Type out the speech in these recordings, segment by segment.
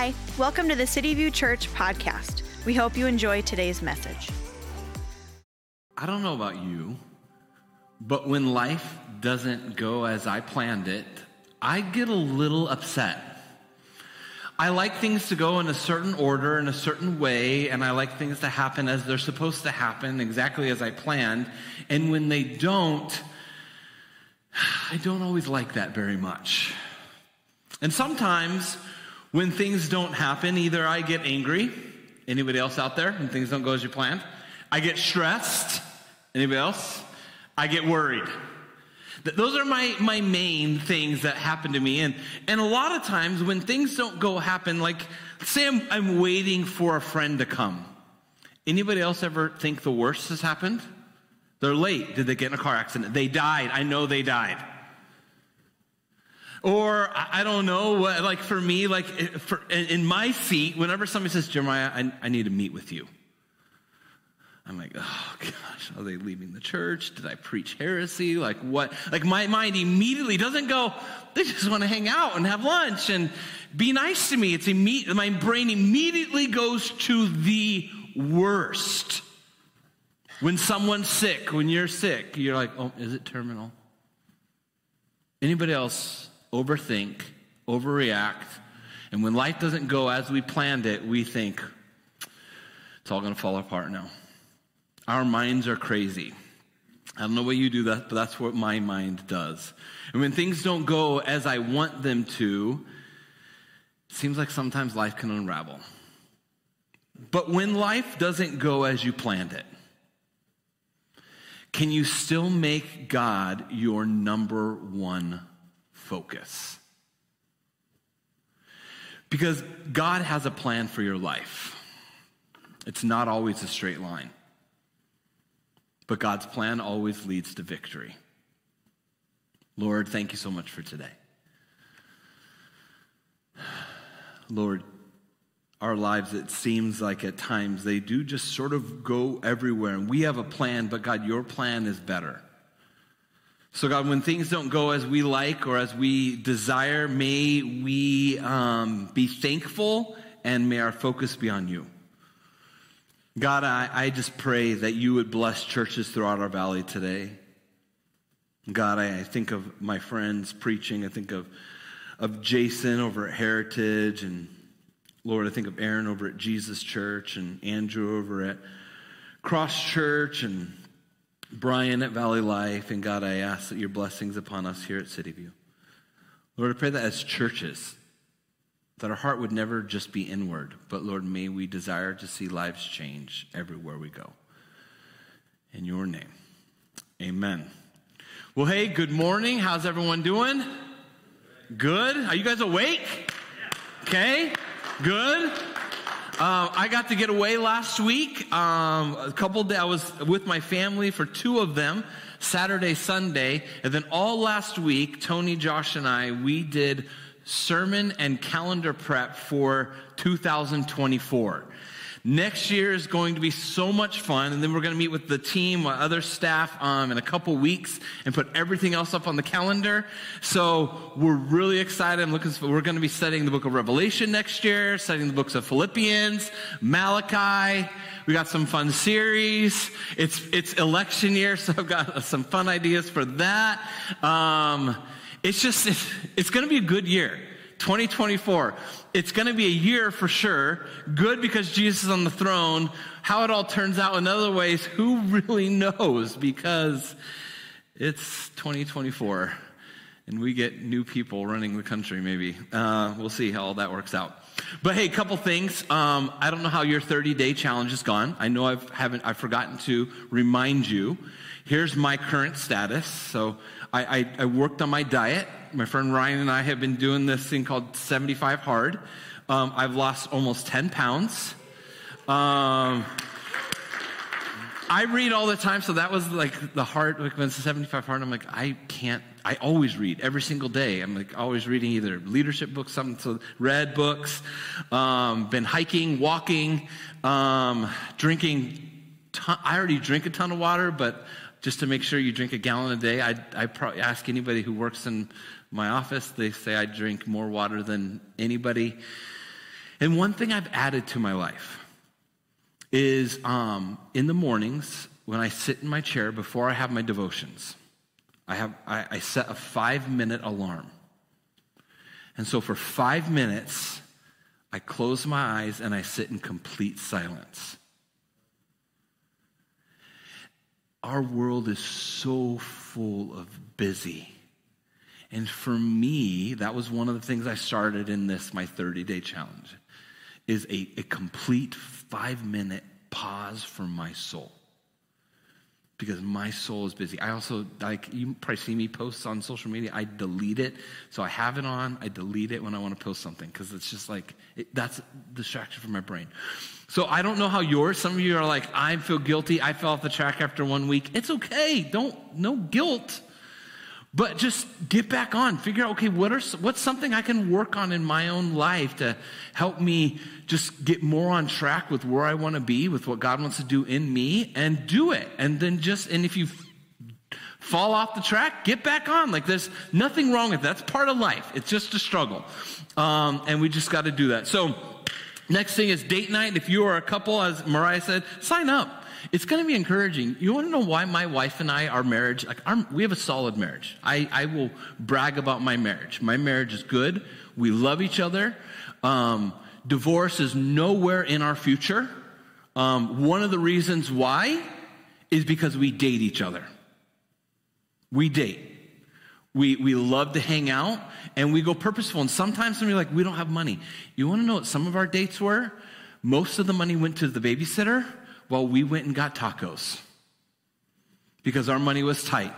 Hi, welcome to the City View Church podcast. We hope you enjoy today's message. I don't know about you, but when life doesn't go as I planned it, I get a little upset. I like things to go in a certain order, in a certain way, and I like things to happen as they're supposed to happen, exactly as I planned. And when they don't, I don't always like that very much. And sometimes when things don't happen, either I get angry, anybody else out there, when things don't go as you planned? I get stressed, anybody else? I get worried. Those are my main things that happen to me. And a lot of times when things don't go happen, like say I'm waiting for a friend to come. Anybody else ever think the worst has happened? They're late. Did they get in a car accident? They died. I know they died. Or I don't know, like for me, like in my seat, whenever somebody says, Jeremiah, I need to meet with you. I'm like, oh gosh, are they leaving the church? Did I preach heresy? Like what? Like my mind immediately doesn't go, they just want to hang out and have lunch and be nice to me. It's my brain immediately goes to the worst. When someone's sick, when you're sick, you're like, oh, is it terminal? Anybody else overthink, overreact, and when life doesn't go as we planned it, we think, it's all going to fall apart now. Our minds are crazy. I don't know what you do, but that's what my mind does. And when things don't go as I want them to, it seems like sometimes life can unravel. But when life doesn't go as you planned it, can you still make God your number one focus? Because God has a plan for your life. It's not always a straight line. But God's plan always leads to victory. Lord, thank you so much for today. Lord, our lives, it seems like at times they do just sort of go everywhere. And we have a plan, but God, your plan is better. So God, when things don't go as we like or as we desire, may we be thankful and may our focus be on you. God, I just pray that you would bless churches throughout our valley today. God, I think of my friends preaching. I think of Jason over at Heritage. And Lord, I think of Aaron over at Jesus Church and Andrew over at Cross Church and Brian at Valley Life. And God, I ask that your blessings upon us here at City View. Lord, I pray that as churches, that our heart would never just be inward, but Lord, may we desire to see lives change everywhere we go. In your name, amen. Well, hey, good morning. How's everyone doing? Good. Are you guys awake? Okay, good. I got to get away last week. I was with my family for two of them, Saturday, Sunday, and then all last week, Tony, Josh, and I, we did sermon and calendar prep for 2024. Next year is going to be so much fun, and then we're going to meet with the team, other staff in a couple weeks and put everything else up on the calendar. So we're really excited. We're going to be studying the book of Revelation next year, studying the books of Philippians, Malachi. We got some fun series. It's election year, so I've got some fun ideas for that. It's going to be a good year, 2024. It's going to be a year for sure. Good because Jesus is on the throne. How it all turns out in other ways, who really knows? Because it's 2024, and we get new people running the country maybe. We'll see how all that works out. But hey, a couple things. I don't know how your 30-day challenge has gone. I know I've forgotten to remind you. Here's my current status. So I worked on my diet. My friend Ryan and I have been doing this thing called 75 Hard. I've lost almost 10 pounds. I read all the time, so that was like the hard, like when it's 75 Hard, I'm like, I always read every single day. I'm like always reading either leadership books, read books, been hiking, walking, drinking. I already drink a ton of water, but just to make sure you drink a gallon a day, I probably ask anybody who works in my office. They say I drink more water than anybody. And one thing I've added to my life is in the mornings when I sit in my chair before I have my devotions, I set a 5-minute alarm. And so for 5 minutes, I close my eyes and I sit in complete silence. Our world is so full of busy. And for me, that was one of the things I started in this, my 30-day challenge, is a complete 5-minute pause for my soul. Because my soul is busy. I also, like, you probably see me post on social media. I delete it. So I have it on. I delete it when I want to post something. Because it's just like, that's a distraction for my brain. So I don't know how yours, some of you are like, I feel guilty. I fell off the track after 1 week. It's okay. No guilt. But just get back on. Figure out, okay, what's something I can work on in my own life to help me just get more on track with where I want to be, with what God wants to do in me, and do it. And then and if you fall off the track, get back on. Like, there's nothing wrong with that. That's part of life. It's just a struggle. And we just got to do that. So next thing is date night. If you are a couple, as Mariah said, sign up. It's going to be encouraging. You want to know why my wife and I, our marriage, we have a solid marriage. I will brag about my marriage. My marriage is good. We love each other. Divorce is nowhere in our future. One of the reasons why is because we date each other. We date. We love to hang out, and we go purposeful. And sometimes we're like, we don't have money. You want to know what some of our dates were? Most of the money went to the babysitter. Well, we went and got tacos because our money was tight.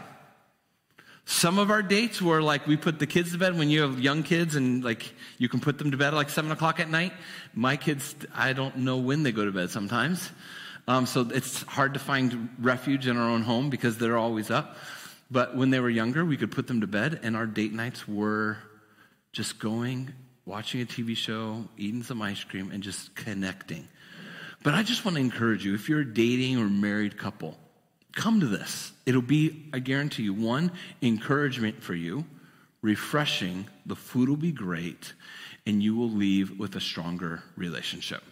Some of our dates were like we put the kids to bed. When you have young kids and like you can put them to bed at like 7 o'clock at night. My kids, I don't know when they go to bed sometimes. So it's hard to find refuge in our own home because they're always up. But when they were younger, we could put them to bed, and our date nights were just going, watching a TV show, eating some ice cream, and just connecting. But I just want to encourage you, if you're a dating or married couple, come to this. It'll be, I guarantee you, one, encouragement for you, refreshing, the food will be great, and you will leave with a stronger relationship.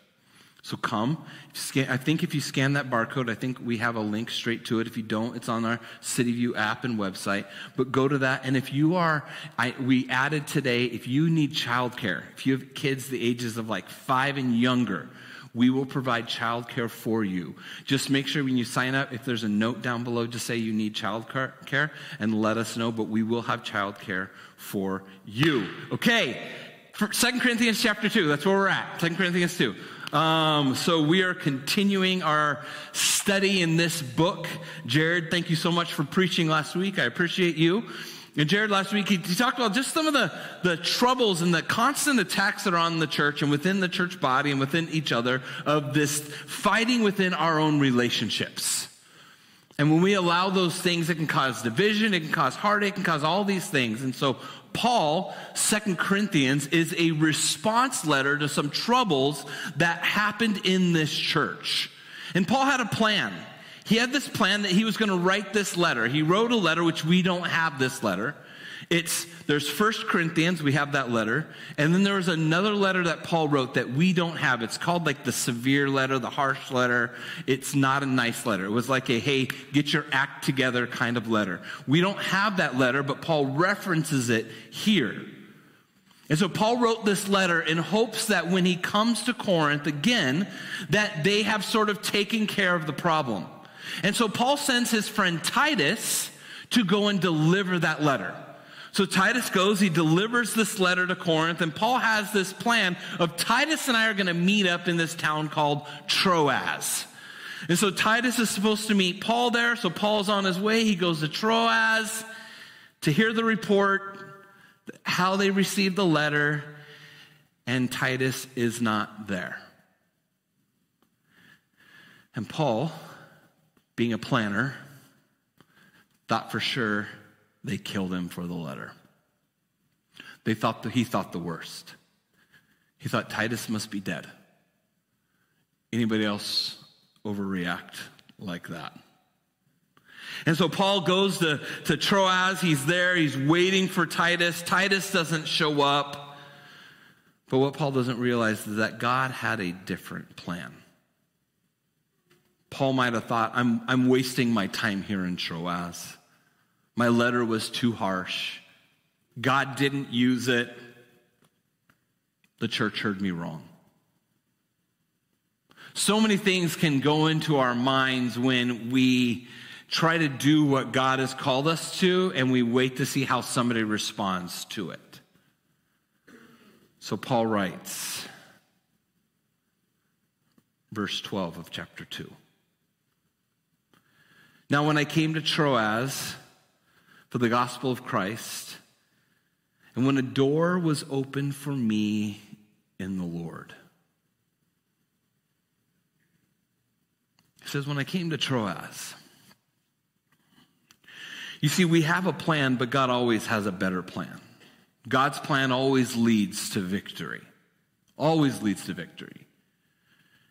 So come. I think if you scan that barcode, I think we have a link straight to it. If you don't, it's on our City View app and website. But go to that. And if you are, we added today, if you need childcare, if you have kids the ages of like 5 and younger, we will provide childcare for you. Just make sure when you sign up, if there's a note down below, just say you need childcare and let us know, but we will have childcare for you. Okay, 2 Corinthians chapter 2, that's where we're at, 2 Corinthians 2. So we are continuing our study in this book. Jared, thank you so much for preaching last week. I appreciate you. And Jared, last week, he talked about just some of the troubles and the constant attacks that are on the church and within the church body and within each other of this fighting within our own relationships. And when we allow those things, it can cause division, it can cause heartache, it can cause all these things. And so Paul, 2 Corinthians, is a response letter to some troubles that happened in this church. And Paul had a plan. He had this plan that he was going to write this letter. He wrote a letter, which we don't have this letter. There's 1 Corinthians, we have that letter. And then there was another letter that Paul wrote that we don't have. It's called like the severe letter, the harsh letter. It's not a nice letter. It was like a, hey, get your act together kind of letter. We don't have that letter, but Paul references it here. And so Paul wrote this letter in hopes that when he comes to Corinth again, that they have sort of taken care of the problem. And so Paul sends his friend Titus to go and deliver that letter. So Titus goes, he delivers this letter to Corinth, and Paul has this plan of Titus and I are going to meet up in this town called Troas. And so Titus is supposed to meet Paul there, so Paul's on his way. He goes to Troas to hear the report, how they received the letter, and Titus is not there. And Paul, being a planner, thought for sure they killed him for the letter. They thought that he thought the worst. He thought Titus must be dead. Anybody else overreact like that? And so Paul goes to Troas. He's there. He's waiting for Titus. Titus doesn't show up. But what Paul doesn't realize is that God had a different plan. Paul might have thought, I'm wasting my time here in Troas. My letter was too harsh. God didn't use it. The church heard me wrong. So many things can go into our minds when we try to do what God has called us to, and we wait to see how somebody responds to it. So Paul writes, verse 12 of chapter 2. Now when I came to Troas for the gospel of Christ, and when a door was opened for me in the Lord. He says, when I came to Troas. You see, we have a plan, but God always has a better plan. God's plan always leads to victory. Always leads to victory.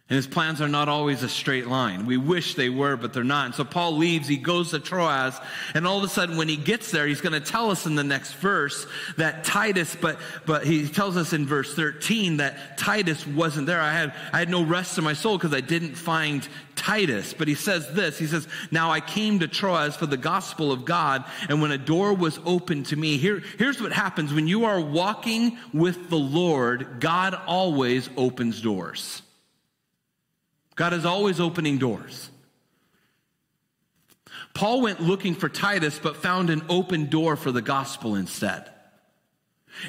And his plans are not always a straight line. We wish they were, but they're not. And so Paul leaves, he goes to Troas, and all of a sudden when he gets there, he's going to tell us in the next verse that Titus, but he tells us in verse 13 that Titus wasn't there. I had no rest in my soul because I didn't find Titus. But he says this, he says, now I came to Troas for the gospel of God, and when a door was opened to me, here's what happens. When you are walking with the Lord, God always opens doors. God is always opening doors. Paul went looking for Titus, but found an open door for the gospel instead.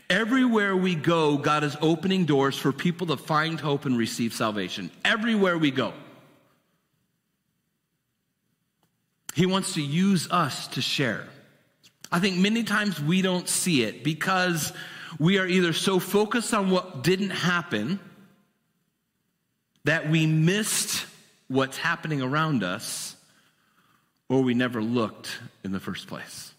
Everywhere we go, God is opening doors for people to find hope and receive salvation. Everywhere we go. He wants to use us to share. I think many times we don't see it because we are either so focused on what didn't happen that we missed what's happening around us, or we never looked in the first place.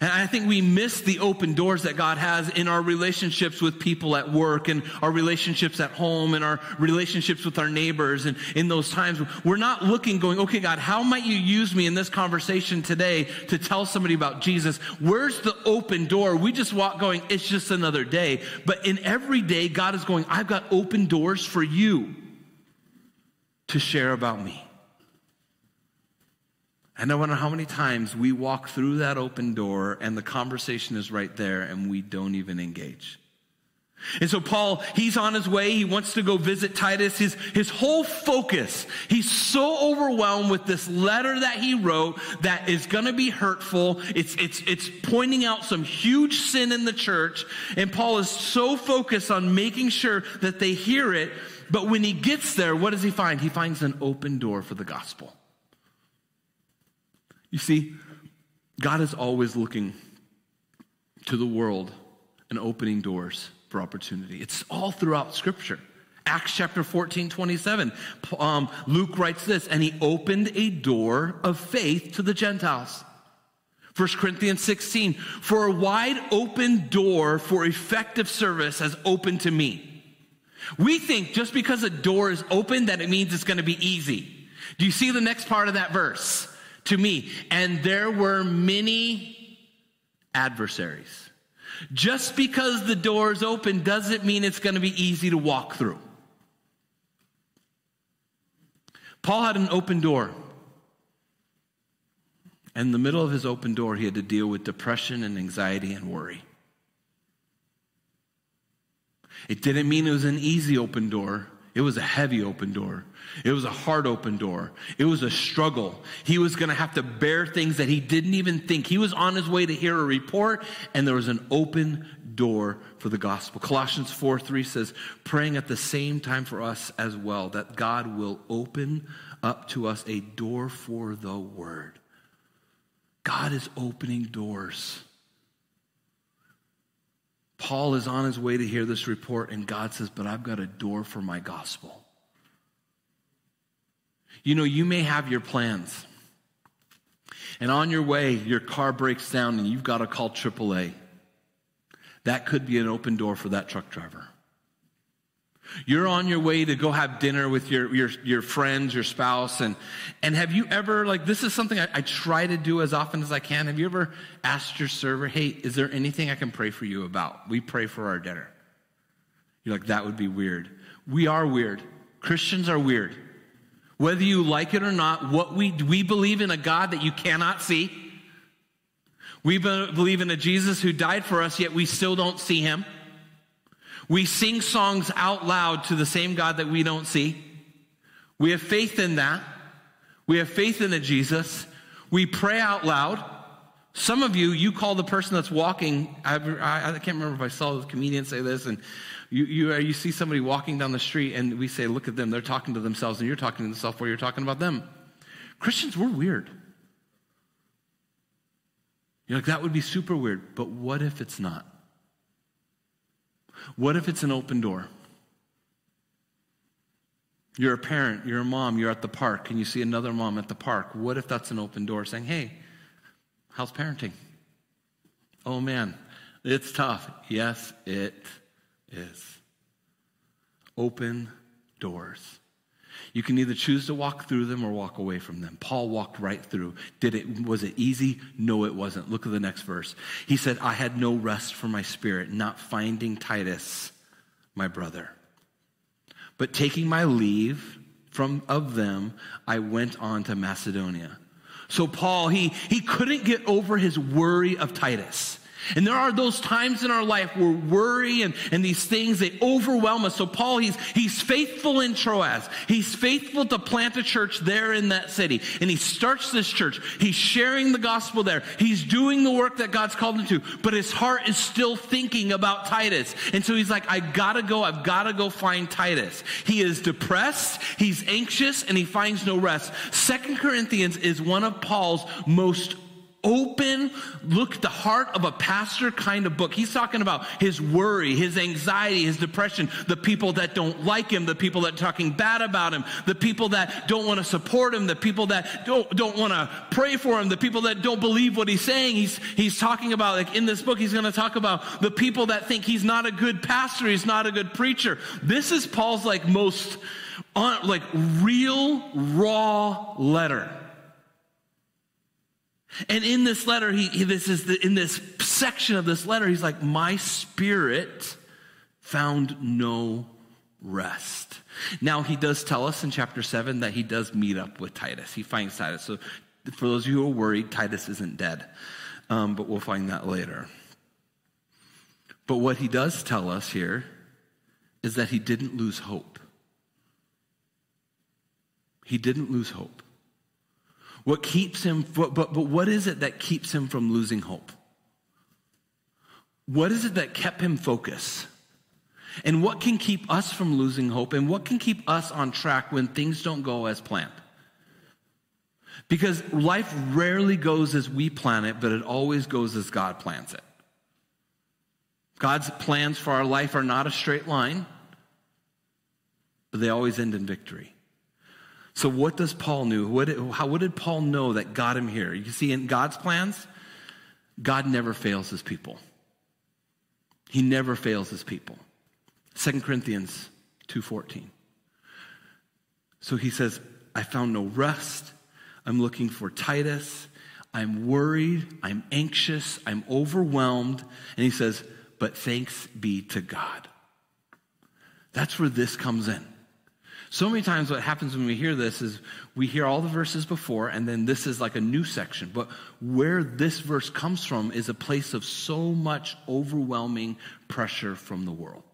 And I think we miss the open doors that God has in our relationships with people at work and our relationships at home and our relationships with our neighbors. And in those times, we're not looking, going, okay, God, how might you use me in this conversation today to tell somebody about Jesus? Where's the open door? We just walk going, it's just another day. But in every day, God is going, I've got open doors for you to share about me. And I wonder how many times we walk through that open door and the conversation is right there and we don't even engage. And so Paul, he's on his way. He wants to go visit Titus. His whole focus, he's so overwhelmed with this letter that he wrote that is going to be hurtful. It's pointing out some huge sin in the church. And Paul is so focused on making sure that they hear it. But when he gets there, what does he find? He finds an open door for the gospel. You see, God is always looking to the world and opening doors for opportunity. It's all throughout Scripture. Acts chapter 14:27, Luke writes this, and he opened a door of faith to the Gentiles. 1 Corinthians 16, for a wide open door for effective service has opened to me. We think just because a door is open that it means it's going to be easy. Do you see the next part of that verse? To me, and there were many adversaries. Just because the door is open doesn't mean it's going to be easy to walk through. Paul had an open door. And in the middle of his open door, he had to deal with depression and anxiety and worry. It didn't mean it was an easy open door. It was a heavy open door. It was a hard open door. It was a struggle. He was going to have to bear things that he didn't even think. He was on his way to hear a report, and there was an open door for the gospel. Colossians 4:3 says, praying at the same time for us as well, that God will open up to us a door for the word. God is opening doors. Paul is on his way to hear this report, and God says, but I've got a door for my gospel. You know, you may have your plans, and on your way, your car breaks down, and you've got to call AAA. That could be an open door for that truck driver. You're on your way to go have dinner with your friends, your spouse, and have you ever, like, this is something I try to do as often as I can. Have you ever asked your server, hey, is there anything I can pray for you about? We pray for our dinner. You're like, that would be weird. We are weird. Christians are weird. Whether you like it or not, what we believe in a God that you cannot see. We believe in a Jesus who died for us, yet we still don't see him. We sing songs out loud to the same God that we don't see. We have faith in that. We have faith in a Jesus. We pray out loud. Some of you, you call the person that's walking. I can't remember if I saw a comedian say this, and you see somebody walking down the street, and we say, look at them. They're talking to themselves, and you're talking to yourself while you're talking about them. Christians, we're weird. You're like, that would be super weird, but what if it's not? What if it's an open door? You're a parent, you're a mom, you're at the park, and you see another mom at the park. What if that's an open door saying, hey, how's parenting? Oh, man, it's tough. Yes, it is. Open doors. You can either choose to walk through them or walk away from them. Paul walked right through. Was it easy? No, it wasn't. Look at the next verse. He said, I had no rest for my spirit, not finding Titus, my brother. But taking my leave of them, I went on to Macedonia. So Paul, he couldn't get over his worry of Titus. And there are those times in our life where worry and these things, they overwhelm us. So Paul, he's faithful in Troas. He's faithful to plant a church there in that city. And he starts this church. He's sharing the gospel there. He's doing the work that God's called him to. But his heart is still thinking about Titus. And so he's like, I've got to go find Titus. He is depressed, he's anxious, and he finds no rest. 2 Corinthians is one of Paul's most open, look, the heart of a pastor kind of book. He's talking about his worry, his anxiety, his depression, the people that don't like him, the people that are talking bad about him, the people that don't want to support him, the people that don't want to pray for him, the people that don't believe what he's saying. He's talking about, like, in this book, he's going to talk about the people that think he's not a good pastor, he's not a good preacher. This is Paul's, like, most, like, real, raw letter. And in this letter, in this section of this letter, he's like, my spirit found no rest. Now, he does tell us in chapter 7 that he does meet up with Titus. He finds Titus. So for those of you who are worried, Titus isn't dead. But we'll find that later. But what he does tell us here is that he didn't lose hope. He didn't lose hope. What keeps him, but what is it that keeps him from losing hope? What is it that kept him focused? And what can keep us from losing hope? And what can keep us on track when things don't go as planned? Because life rarely goes as we plan it, but it always goes as God plans it. God's plans for our life are not a straight line, but they always end in victory. So what does Paul know? What did Paul know that got him here? You see, in God's plans, God never fails his people. He never fails his people. 2 Corinthians 2:14. So he says, I found no rest. I'm looking for Titus. I'm worried. I'm anxious. I'm overwhelmed. And he says, but thanks be to God. That's where this comes in. So many times what happens when we hear this is we hear all the verses before, and then this is like a new section. But where this verse comes from is a place of so much overwhelming pressure from the world.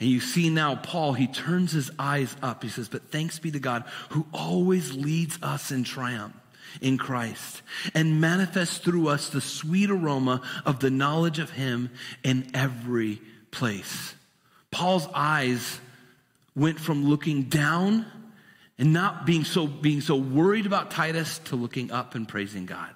And you see now Paul, he turns his eyes up. He says, but thanks be to God who always leads us in triumph in Christ and manifests through us the sweet aroma of the knowledge of him in every place. Paul's eyes went from looking down and not being so worried about Titus to looking up and praising God.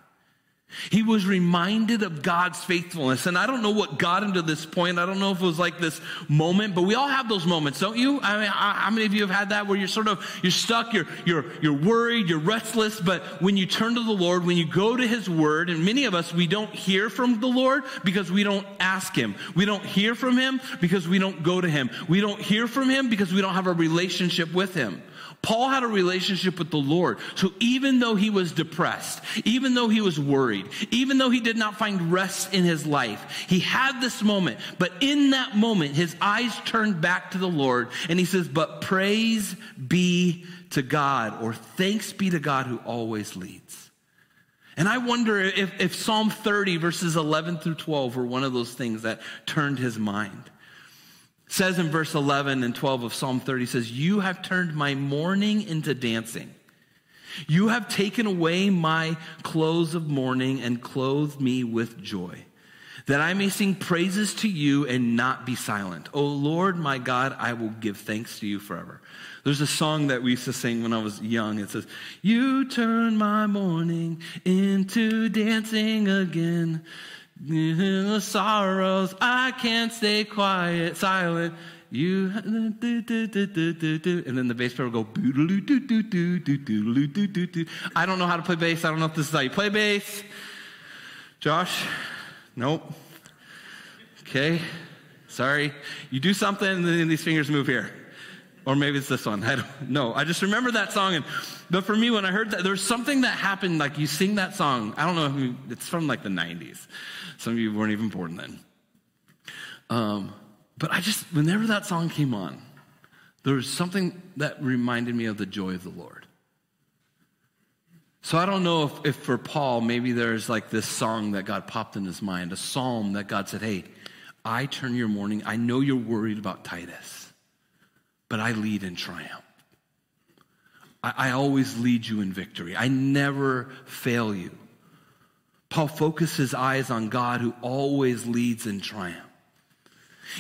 He was reminded of God's faithfulness. And I don't know what got him to this point. I don't know if it was like this moment, but we all have those moments, don't you? I mean, how many of you have had that where you're sort of, you're stuck, you're worried, you're restless, but when you turn to the Lord, when you go to his word, and many of us, we don't hear from the Lord because we don't ask him. We don't hear from him because we don't go to him. We don't hear from him because we don't have a relationship with him. Paul had a relationship with the Lord. So even though he was depressed, even though he was worried, even though he did not find rest in his life, he had this moment. But in that moment, his eyes turned back to the Lord. And he says, but praise be to God, or thanks be to God who always leads. And I wonder if Psalm 30 verses 11 through 12 were one of those things that turned his mind. Says in verse 11 and 12 of Psalm 30, says, you have turned my mourning into dancing. You have taken away my clothes of mourning and clothed me with joy, that I may sing praises to you and not be silent. O Lord, my God, I will give thanks to you forever. There's a song that we used to sing when I was young. It says, you turn my mourning into dancing again. The sorrows, I can't stay quiet, silent. You, and then the bass player will go, I don't know how to play bass. I don't know if this is how you play bass. Josh? Nope. Okay. Sorry. You do something, and then these fingers move here. Or maybe it's this one. I don't know. I just remember that song. But for me, when I heard that, there's something that happened. Like you sing that song. I don't know. It's from like the 90s. Some of you weren't even born then. But I just, whenever that song came on, there was something that reminded me of the joy of the Lord. So I don't know if for Paul, maybe there's like this song that God popped in his mind, a psalm that God said, hey, I turn your mourning. I know you're worried about Titus, but I lead in triumph. I always lead you in victory. I never fail you. Paul focuses his eyes on God who always leads in triumph.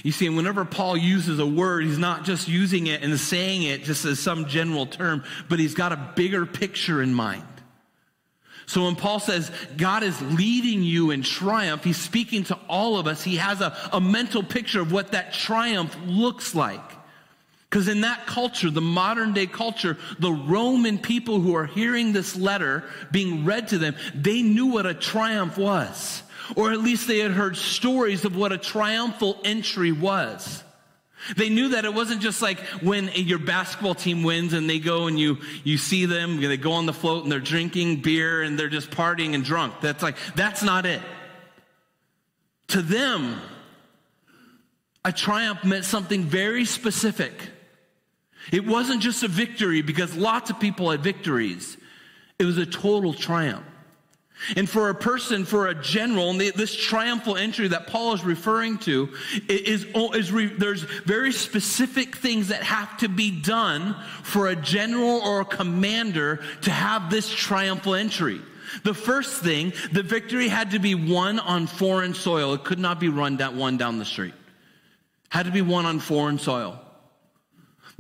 You see, and whenever Paul uses a word, he's not just using it and saying it just as some general term, but he's got a bigger picture in mind. So when Paul says God is leading you in triumph, he's speaking to all of us. He has a mental picture of what that triumph looks like. Because in that culture, the modern day culture, the Roman people who are hearing this letter being read to them, they knew what a triumph was. Or at least they had heard stories of what a triumphal entry was. They knew that it wasn't just like when your basketball team wins and they go and you see them, they go on the float and they're drinking beer and they're just partying and drunk. That's not it. To them, a triumph meant something very specific. It wasn't just a victory because lots of people had victories. It was a total triumph. And for a person, for a general, and this triumphal entry that Paul is referring to, there's very specific things that have to be done for a general or a commander to have this triumphal entry. The first thing, the victory had to be won on foreign soil. It could not be won down the street. Had to be won on foreign soil.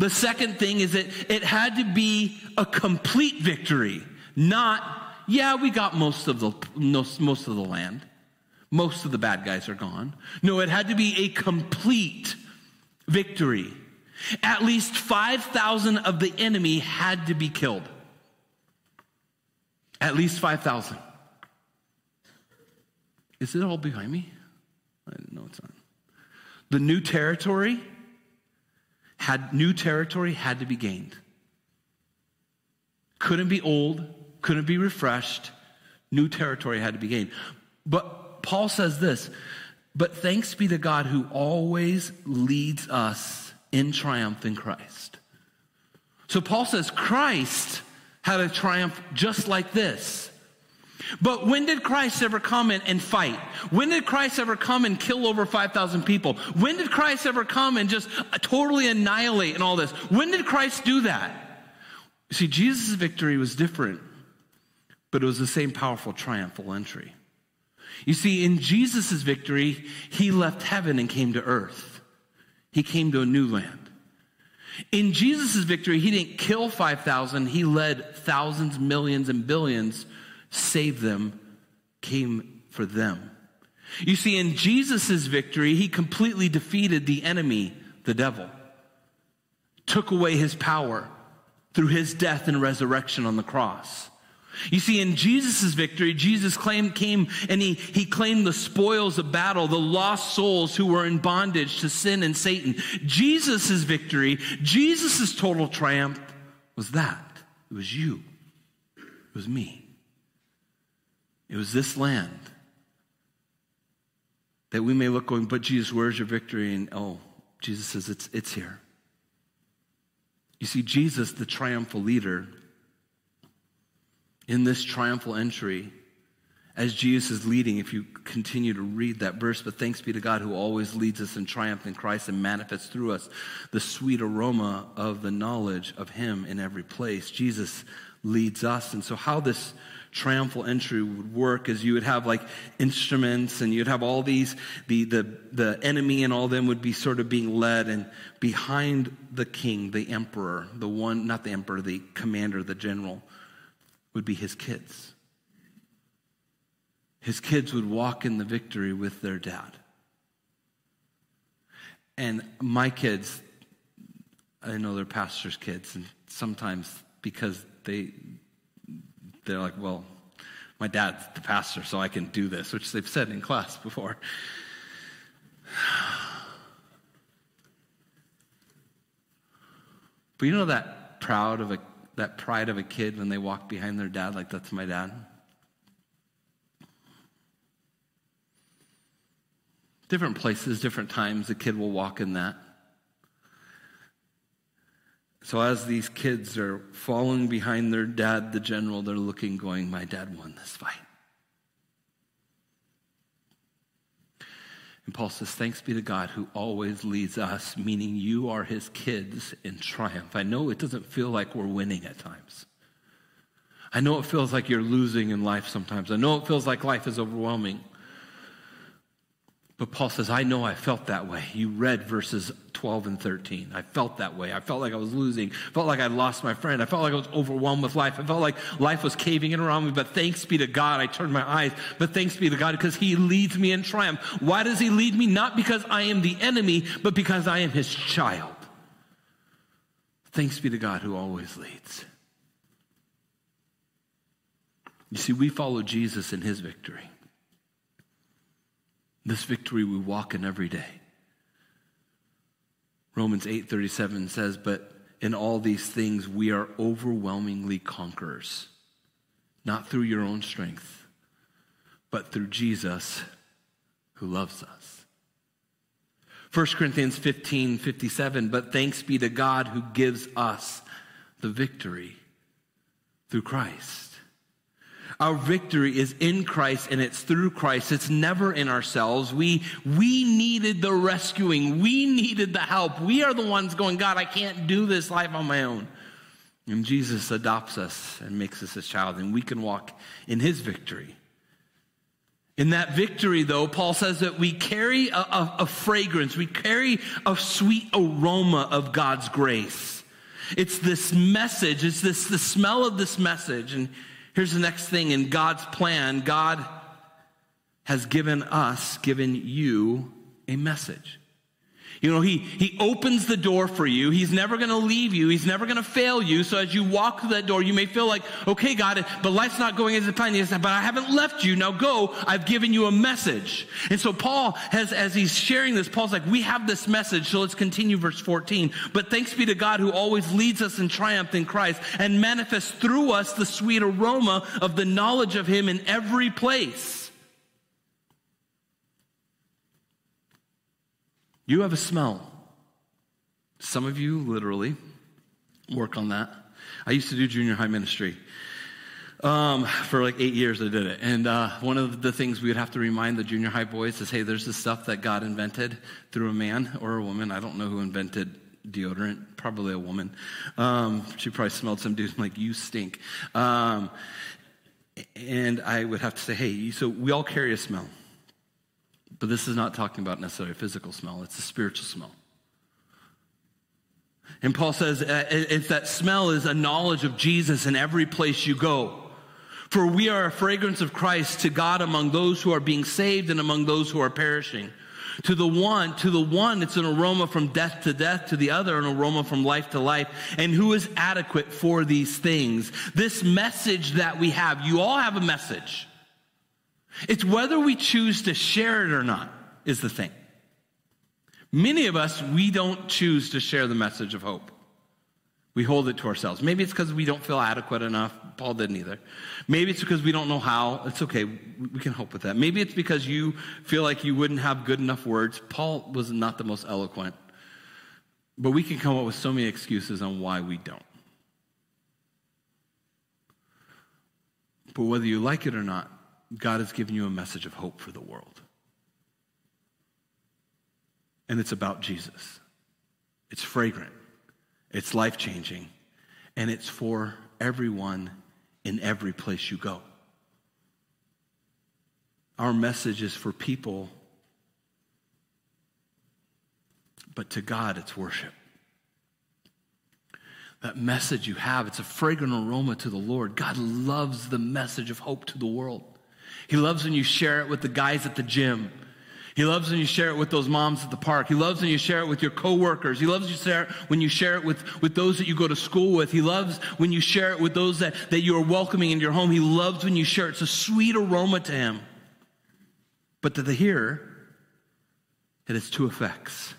The second thing is that it had to be a complete victory, not, yeah, we got most of the land. Most of the bad guys are gone. No, it had to be a complete victory. At least 5,000 of the enemy had to be killed. At least 5,000. Is it all behind me? I didn't know it's on. The new territory had to be gained. Couldn't be old, couldn't be refreshed. New territory had to be gained. But Paul says this, but thanks be to God who always leads us in triumph in Christ. So Paul says Christ had a triumph just like this. But when did Christ ever come and fight? When did Christ ever come and kill over 5,000 people? When did Christ ever come and just totally annihilate and all this? When did Christ do that? See, Jesus' victory was different, but it was the same powerful triumphal entry. You see, in Jesus' victory, he left heaven and came to earth. He came to a new land. In Jesus' victory, he didn't kill 5,000. He led thousands, millions, and billions, save them, came for them. You see, in Jesus' victory, he completely defeated the enemy, the devil. Took away his power through his death and resurrection on the cross. You see, in Jesus' victory, Jesus came and he claimed the spoils of battle, the lost souls who were in bondage to sin and Satan. Jesus' victory, Jesus' total triumph was that. It was you. It was me. It was this land. That we may look going, but Jesus, where's your victory? And oh, Jesus says, it's here. You see, Jesus, the triumphal leader, in this triumphal entry, as Jesus is leading, if you continue to read that verse, but thanks be to God who always leads us in triumph in Christ and manifests through us the sweet aroma of the knowledge of him in every place. Jesus leads us. And so how this triumphal entry would work is you would have like instruments and you'd have all these, the enemy and all them would be sort of being led, and behind the king, the emperor, the one, not the emperor, the commander, the general, would be his kids. His kids would walk in the victory with their dad. And my kids, I know they're pastors' kids, and sometimes because they're like, well, my dad's the pastor, so I can do this, which they've said in class before. But you know that pride of a kid when they walk behind their dad, like, that's my dad? Different places, different times, a kid will walk in that. So as these kids are following behind their dad, the general, they're looking, going, my dad won this fight. And Paul says, thanks be to God who always leads us, meaning you are his kids, in triumph. I know it doesn't feel like we're winning at times. I know it feels like you're losing in life sometimes. I know it feels like life is overwhelming. But Paul says, I know I felt that way. You read verses 12 and 13. I felt that way. I felt like I was losing. I felt like I lost my friend. I felt like I was overwhelmed with life. I felt like life was caving in around me. But thanks be to God, I turned my eyes. But thanks be to God because he leads me in triumph. Why does he lead me? Not because I am the enemy, but because I am his child. Thanks be to God who always leads. You see, we follow Jesus in his victory. This victory we walk in every day. Romans 8:37 says, but in all these things we are overwhelmingly conquerors, not through your own strength, but through Jesus who loves us. 1 Corinthians 15:57, but thanks be to God who gives us the victory through Christ. Our victory is in Christ, and it's through Christ. It's never in ourselves. We needed the rescuing. We needed the help. We are the ones going, God, I can't do this life on my own. And Jesus adopts us and makes us his child, and we can walk in his victory. In that victory, though, Paul says that we carry a fragrance. We carry a sweet aroma of God's grace. It's this message. It's the smell of this message. And here's the next thing in God's plan. God has given you a message. You know, he opens the door for you. He's never going to leave you. He's never going to fail you. So as you walk through that door, you may feel like, okay, God, but life's not going as a plan. He said, but I haven't left you. Now go. I've given you a message. And so Paul has, as he's sharing this, Paul's like, we have this message. So let's continue verse 14. But thanks be to God who always leads us in triumph in Christ and manifests through us the sweet aroma of the knowledge of him in every place. You have a smell. Some of you literally work on that. I used to do junior high ministry. For like 8 years I did it. And one of the things we would have to remind the junior high boys is, hey, there's this stuff that God invented through a man or a woman. I don't know who invented deodorant. Probably a woman. She probably smelled some dude and like, you stink. And I would have to say, hey, so we all carry a smell. But this is not talking about necessarily a physical smell. It's a spiritual smell. And Paul says, if that smell is a knowledge of Jesus in every place you go. For we are a fragrance of Christ to God among those who are being saved and among those who are perishing. To the one, it's an aroma from death to death, to the other, an aroma from life to life. And who is adequate for these things? This message that we have, you all have a message. It's whether we choose to share it or not is the thing. Many of us, we don't choose to share the message of hope. We hold it to ourselves. Maybe it's because we don't feel adequate enough. Paul didn't either. Maybe it's because we don't know how. It's okay. We can help with that. Maybe it's because you feel like you wouldn't have good enough words. Paul was not the most eloquent. But we can come up with so many excuses on why we don't. But whether you like it or not, God has given you a message of hope for the world. And it's about Jesus. It's fragrant. It's life-changing, and it's for everyone in every place you go. Our message is for people, but to God, it's worship. That message you have, it's a fragrant aroma to the Lord. God loves the message of hope to the world. He loves when you share it with the guys at the gym. He loves when you share it with those moms at the park. He loves when you share it with your coworkers. He loves when you share it with those that you go to school with. He loves when you share it with those that you are welcoming into your home. He loves when you share it. It's a sweet aroma to him. But to the hearer, it has two effects.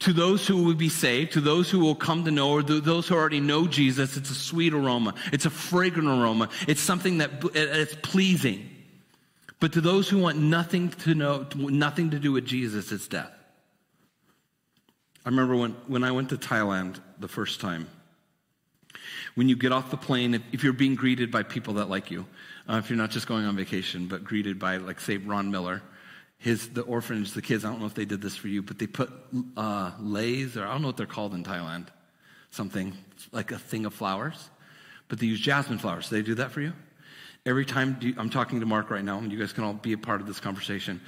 To those who will be saved, to those who will come to know, or to those who already know Jesus, it's a sweet aroma. It's a fragrant aroma. It's something that's pleasing. But to those who want nothing to do with Jesus, it's death. I remember when I went to Thailand the first time, when you get off the plane, if you're being greeted by people that like you, if you're not just going on vacation, but greeted by, like, say, Ron Miller, the orphanage, the kids, I don't know if they did this for you, but they put lays, or I don't know what they're called in Thailand, something, like a thing of flowers, but they use jasmine flowers. They do that for you? Every time, I'm talking to Mark right now, and you guys can all be a part of this conversation.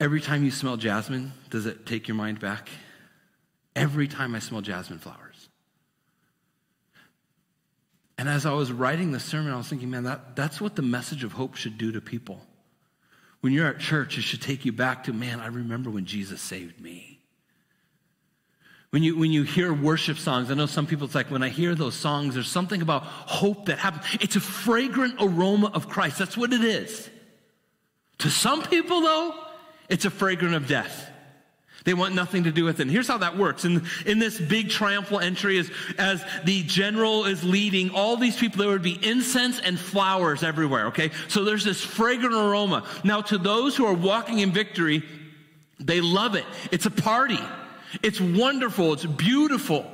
Every time you smell jasmine, does it take your mind back? Every time I smell jasmine flowers. And as I was writing the sermon, I was thinking, man, that's what the message of hope should do to people. When you're at church, it should take you back to, man, I remember when Jesus saved me. When you hear worship songs, I know some people, it's like, when I hear those songs, there's something about hope that happens. It's a fragrant aroma of Christ. That's what it is. To some people, though, it's a fragrant of death. They want nothing to do with it. And here's how that works. In this big triumphal entry, as the general is leading all these people, there would be incense and flowers everywhere, okay? So there's this fragrant aroma. Now, to those who are walking in victory, they love it. It's a party. It's wonderful. It's beautiful.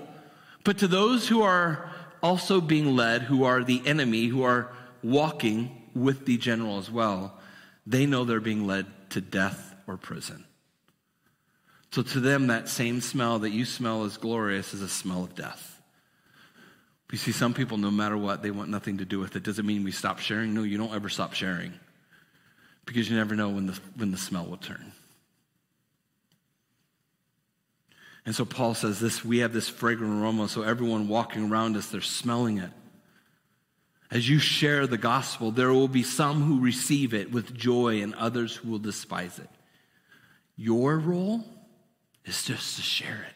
But to those who are also being led, who are the enemy, who are walking with the general as well, they know they're being led to death or prison. So to them, that same smell that you smell is glorious, is a smell of death. You see, some people, no matter what, they want nothing to do with it. Doesn't mean we stop sharing. No, you don't ever stop sharing, because you never know when the smell will turn. And so Paul says this, we have this fragrant aroma, so everyone walking around us, they're smelling it. As you share the gospel, there will be some who receive it with joy and others who will despise it. Your role is just to share it.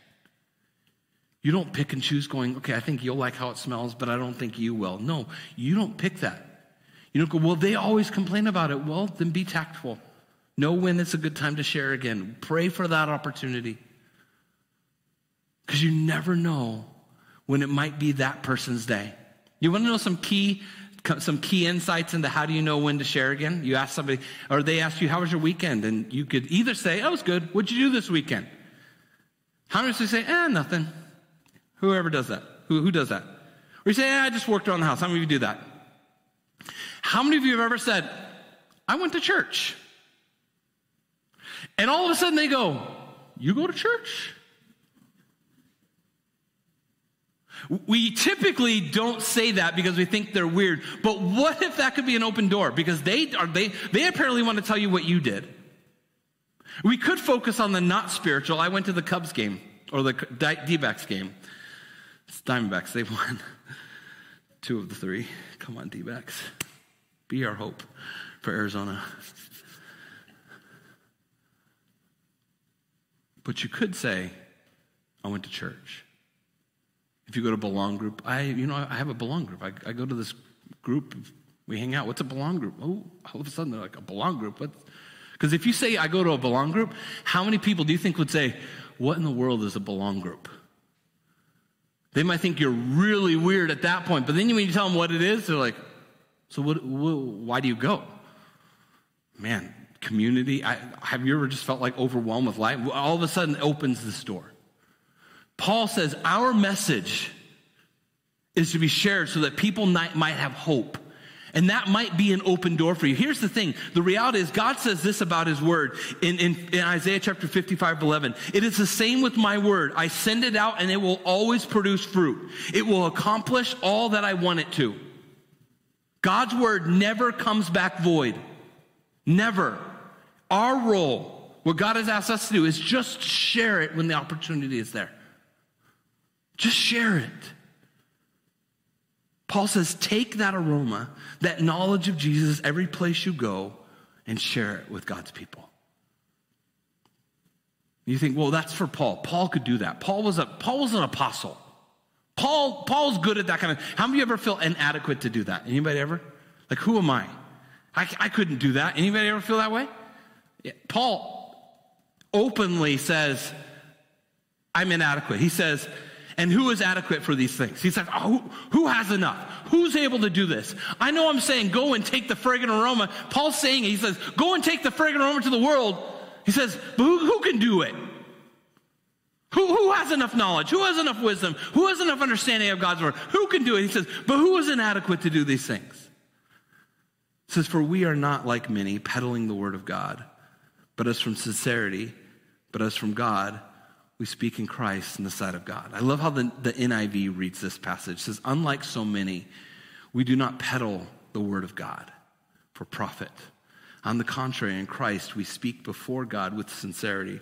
You don't pick and choose going, okay, I think you'll like how it smells, but I don't think you will. No, you don't pick that. You don't go, well, they always complain about it. Well, then be tactful. Know when it's a good time to share again. Pray for that opportunity. Because you never know when it might be that person's day. You want to know some key insights into how do you know when to share again? You ask somebody, or they ask you, how was your weekend? And you could either say, oh, it was good. What'd you do this weekend? How many of you say, nothing? Whoever does that. Who does that? Or you say, I just worked around the house. How many of you do that? How many of you have ever said, I went to church? And all of a sudden they go, you go to church? We typically don't say that because we think they're weird. But what if that could be an open door? Because they apparently want to tell you what you did. We could focus on the not spiritual. I went to the Cubs game, or the D-backs game. It's Diamondbacks. They won. Two of the three. Come on, D-backs. Be our hope for Arizona. But you could say, I went to church. If you go to Belong Group, I have a Belong Group. I go to this group. We hang out. What's a Belong Group? Oh, all of a sudden they're like, a Belong Group? What? Because if you say, I go to a Belong Group, how many people do you think would say, what in the world is a Belong Group? They might think you're really weird at that point. But then when you tell them what it is, they're like, so why do you go? Man, community. Have you ever just felt like overwhelmed with life? All of a sudden it opens this door. Paul says our message is to be shared so that people might have hope. And that might be an open door for you. Here's the thing. The reality is God says this about his word in Isaiah chapter 55:11. It is the same with my word. I send it out and it will always produce fruit. It will accomplish all that I want it to. God's word never comes back void. Never. Our role, what God has asked us to do, is just share it when the opportunity is there. Just share it. Paul says, take that aroma, that knowledge of Jesus, every place you go, and share it with God's people. You think, well, that's for Paul. Paul could do that. Paul was an apostle. Paul's good at that kind of. How many of you ever feel inadequate to do that? Anybody ever? Like, who am I? I couldn't do that. Anybody ever feel that way? Yeah. Paul openly says, I'm inadequate. He says, and who is adequate for these things? He's like, oh, who has enough? Who's able to do this? I know I'm saying, go and take the fragrant aroma. Paul's saying it. He says, go and take the fragrant aroma to the world. He says, but who can do it? Who has enough knowledge? Who has enough wisdom? Who has enough understanding of God's word? Who can do it? He says, but who is inadequate to do these things? He says, for we are not like many peddling the word of God, but as from sincerity, but as from God, we speak in Christ in the sight of God. I love how the NIV reads this passage. It says, unlike so many, we do not peddle the word of God for profit. On the contrary, in Christ, we speak before God with sincerity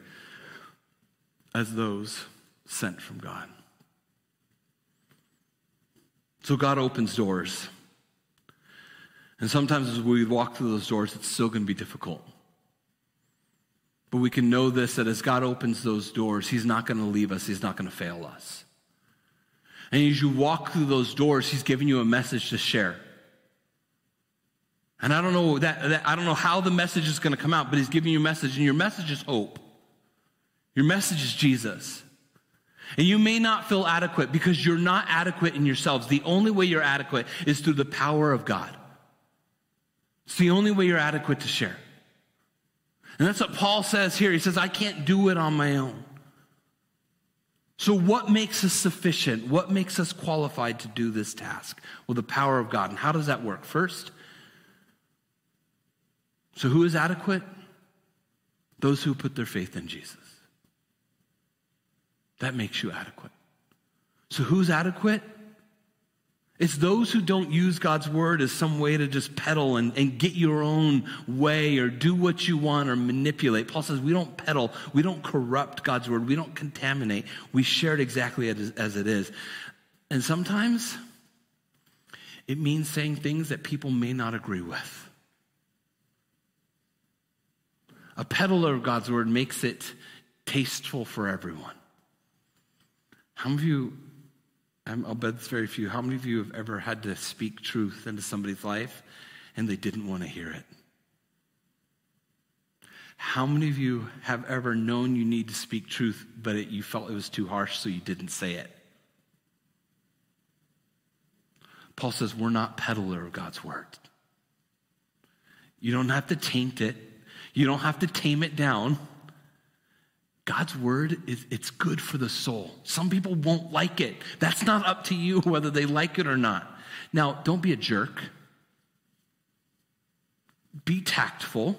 as those sent from God. So God opens doors. And sometimes as we walk through those doors, it's still going to be difficult. But we can know this, that as God opens those doors, he's not going to leave us. He's not going to fail us. And as you walk through those doors, he's giving you a message to share. And I don't know how the message is going to come out, but he's giving you a message, and your message is hope. Your message is Jesus. And you may not feel adequate because you're not adequate in yourselves. The only way you're adequate is through the power of God. It's the only way you're adequate to share. And that's what Paul says here. He says, I can't do it on my own. So what makes us sufficient? What makes us qualified to do this task? Well, the power of God. And how does that work? First, so who is adequate? Those who put their faith in Jesus. That makes you adequate. So who's adequate? It's those who don't use God's word as some way to just peddle and get your own way or do what you want or manipulate. Paul says we don't peddle. We don't corrupt God's word. We don't contaminate. We share it exactly as it is. And sometimes it means saying things that people may not agree with. A peddler of God's word makes it tasteful for everyone. How many of you... I'll bet it's very few. How many of you have ever had to speak truth into somebody's life and they didn't want to hear it? How many of you have ever known you need to speak truth, but you felt it was too harsh, so you didn't say it? Paul says we're not peddler of God's word. You don't have to taint it. You don't have to tame it down. God's word, it's good for the soul. Some people won't like it. That's not up to you whether they like it or not. Now, don't be a jerk. Be tactful.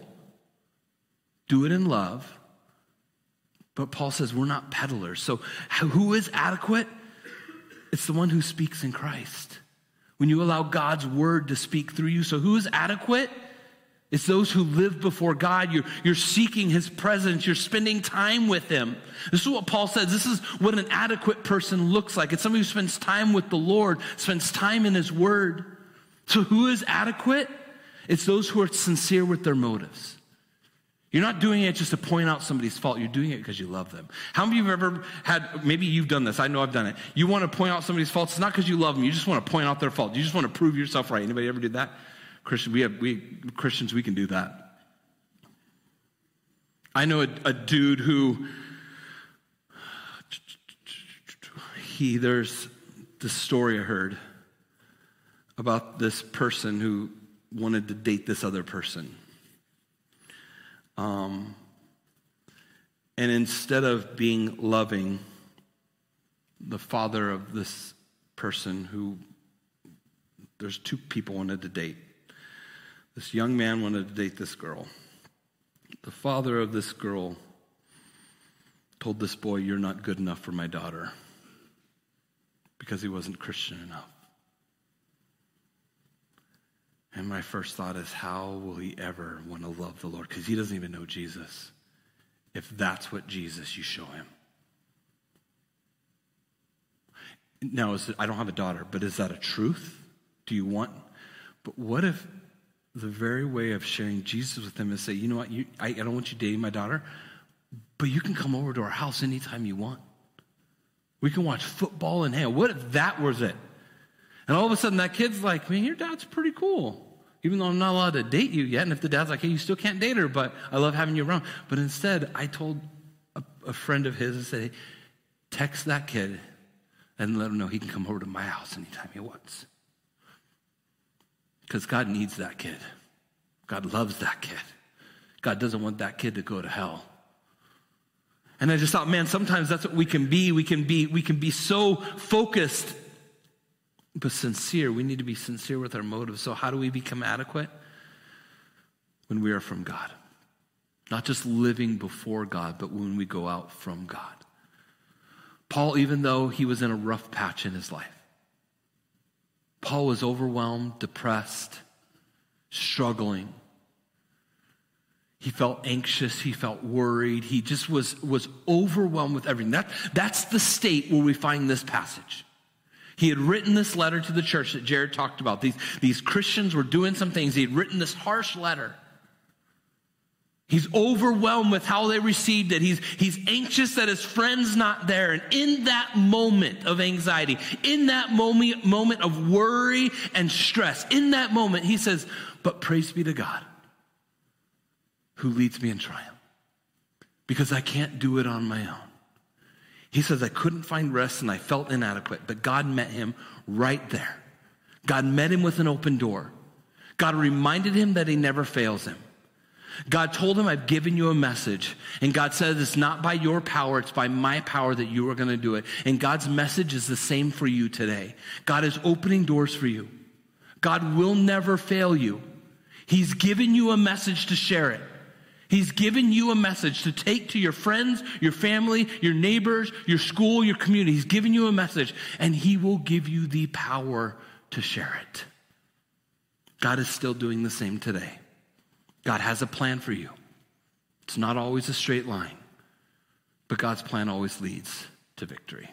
Do it in love. But Paul says we're not peddlers. So who is adequate? It's the one who speaks in Christ. When you allow God's word to speak through you. So who is adequate? It's those who live before God. You're seeking his presence. You're spending time with him. This is what Paul says. This is what an adequate person looks like. It's somebody who spends time with the Lord, spends time in his word. So who is adequate? It's those who are sincere with their motives. You're not doing it just to point out somebody's fault. You're doing it because you love them. How many of you have ever had, maybe you've done this. I know I've done it. You want to point out somebody's faults. It's not because you love them. You just want to point out their fault. You just want to prove yourself right. Anybody ever did that? Christians, we can do that. I know a dude who, there's this story I heard about this person who wanted to date this other person. And instead of being loving, the father of this person who, there's two people wanted to date. This young man wanted to date this girl. The father of this girl told this boy, "You're not good enough for my daughter," because he wasn't Christian enough. And my first thought is, how will he ever want to love the Lord? Because he doesn't even know Jesus. If that's what Jesus you show him. Now, I don't have a daughter, but is that a truth? Do you want? But what if the very way of sharing Jesus with them is say, you know what, I don't want you dating my daughter, but you can come over to our house anytime you want. We can watch football and hang. What if that was it? And all of a sudden that kid's like, man, your dad's pretty cool. Even though I'm not allowed to date you yet. And if the dad's like, hey, you still can't date her, but I love having you around. But instead, I told a friend of his, I said, hey, text that kid and let him know he can come over to my house anytime he wants. Because God needs that kid. God loves that kid. God doesn't want that kid to go to hell. And I just thought, man, sometimes that's what we can be. We can be so focused. But sincere, we need to be sincere with our motives. So how do we become adequate? When we are from God. Not just living before God, but when we go out from God. Paul, even though he was in a rough patch in his life, Paul was overwhelmed, depressed, struggling. He felt anxious. He felt worried. He just was overwhelmed with everything. That's the state where we find this passage. He had written this letter to the church that Jared talked about. These Christians were doing some things. He had written this harsh letter. He's overwhelmed with how they received it. He's anxious that his friend's not there. And in that moment of anxiety, in that moment of worry and stress, in that moment, he says, but praise be to God who leads me in triumph, because I can't do it on my own. He says, I couldn't find rest and I felt inadequate, but God met him right there. God met him with an open door. God reminded him that he never fails him. God told him, I've given you a message. And God says, it's not by your power, it's by my power that you are going to do it. And God's message is the same for you today. God is opening doors for you. God will never fail you. He's given you a message to share it. He's given you a message to take to your friends, your family, your neighbors, your school, your community. He's given you a message, and he will give you the power to share it. God is still doing the same today. God has a plan for you. It's not always a straight line, but God's plan always leads to victory.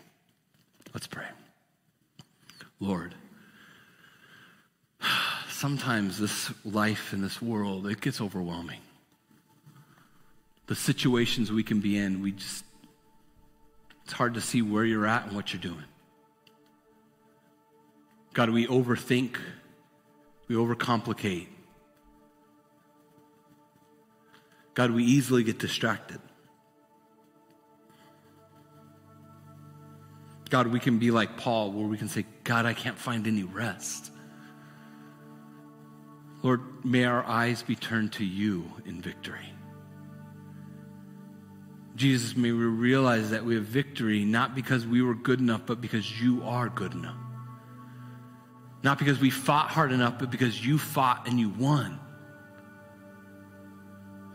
Let's pray. Lord, sometimes this life in this world, it gets overwhelming. The situations we can be in, it's hard to see where you're at and what you're doing. God, we overthink, we overcomplicate. God, we easily get distracted. God, we can be like Paul, where we can say, God, I can't find any rest. Lord, may our eyes be turned to you in victory. Jesus, may we realize that we have victory not because we were good enough, but because you are good enough. Not because we fought hard enough, but because you fought and you won.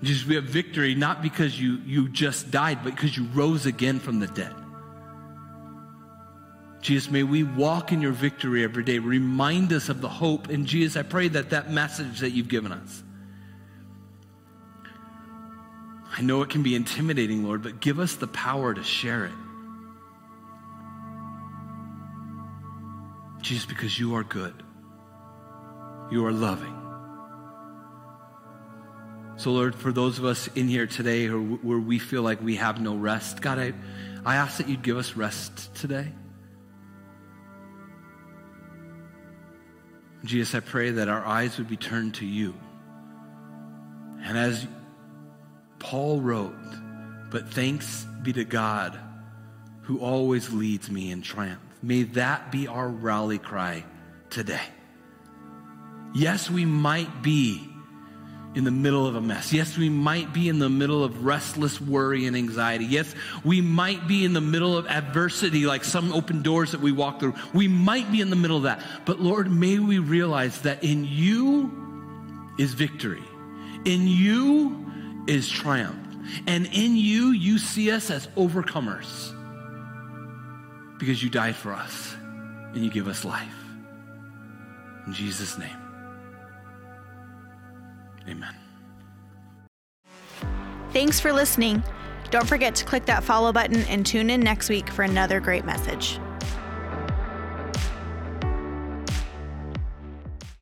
Jesus, we have victory not because you just died, but because you rose again from the dead. Jesus, may we walk in your victory every day. Remind us of the hope. And Jesus, I pray that message that you've given us I know it can be intimidating, Lord, but give us the power to share it. Jesus, because you are good. You are loving. So, Lord, for those of us in here today where we feel like we have no rest, God, I ask that you'd give us rest today. Jesus, I pray that our eyes would be turned to you. And as Paul wrote, but thanks be to God who always leads me in triumph. May that be our rally cry today. Yes, we might be in the middle of a mess. Yes, we might be in the middle of restless worry and anxiety. Yes, we might be in the middle of adversity, like some open doors that we walk through. We might be in the middle of that. But Lord, may we realize that in you is victory. In you is triumph. And in you, you see us as overcomers because you died for us and you give us life. In Jesus' name. Amen. Thanks for listening. Don't forget to click that follow button and tune in next week for another great message.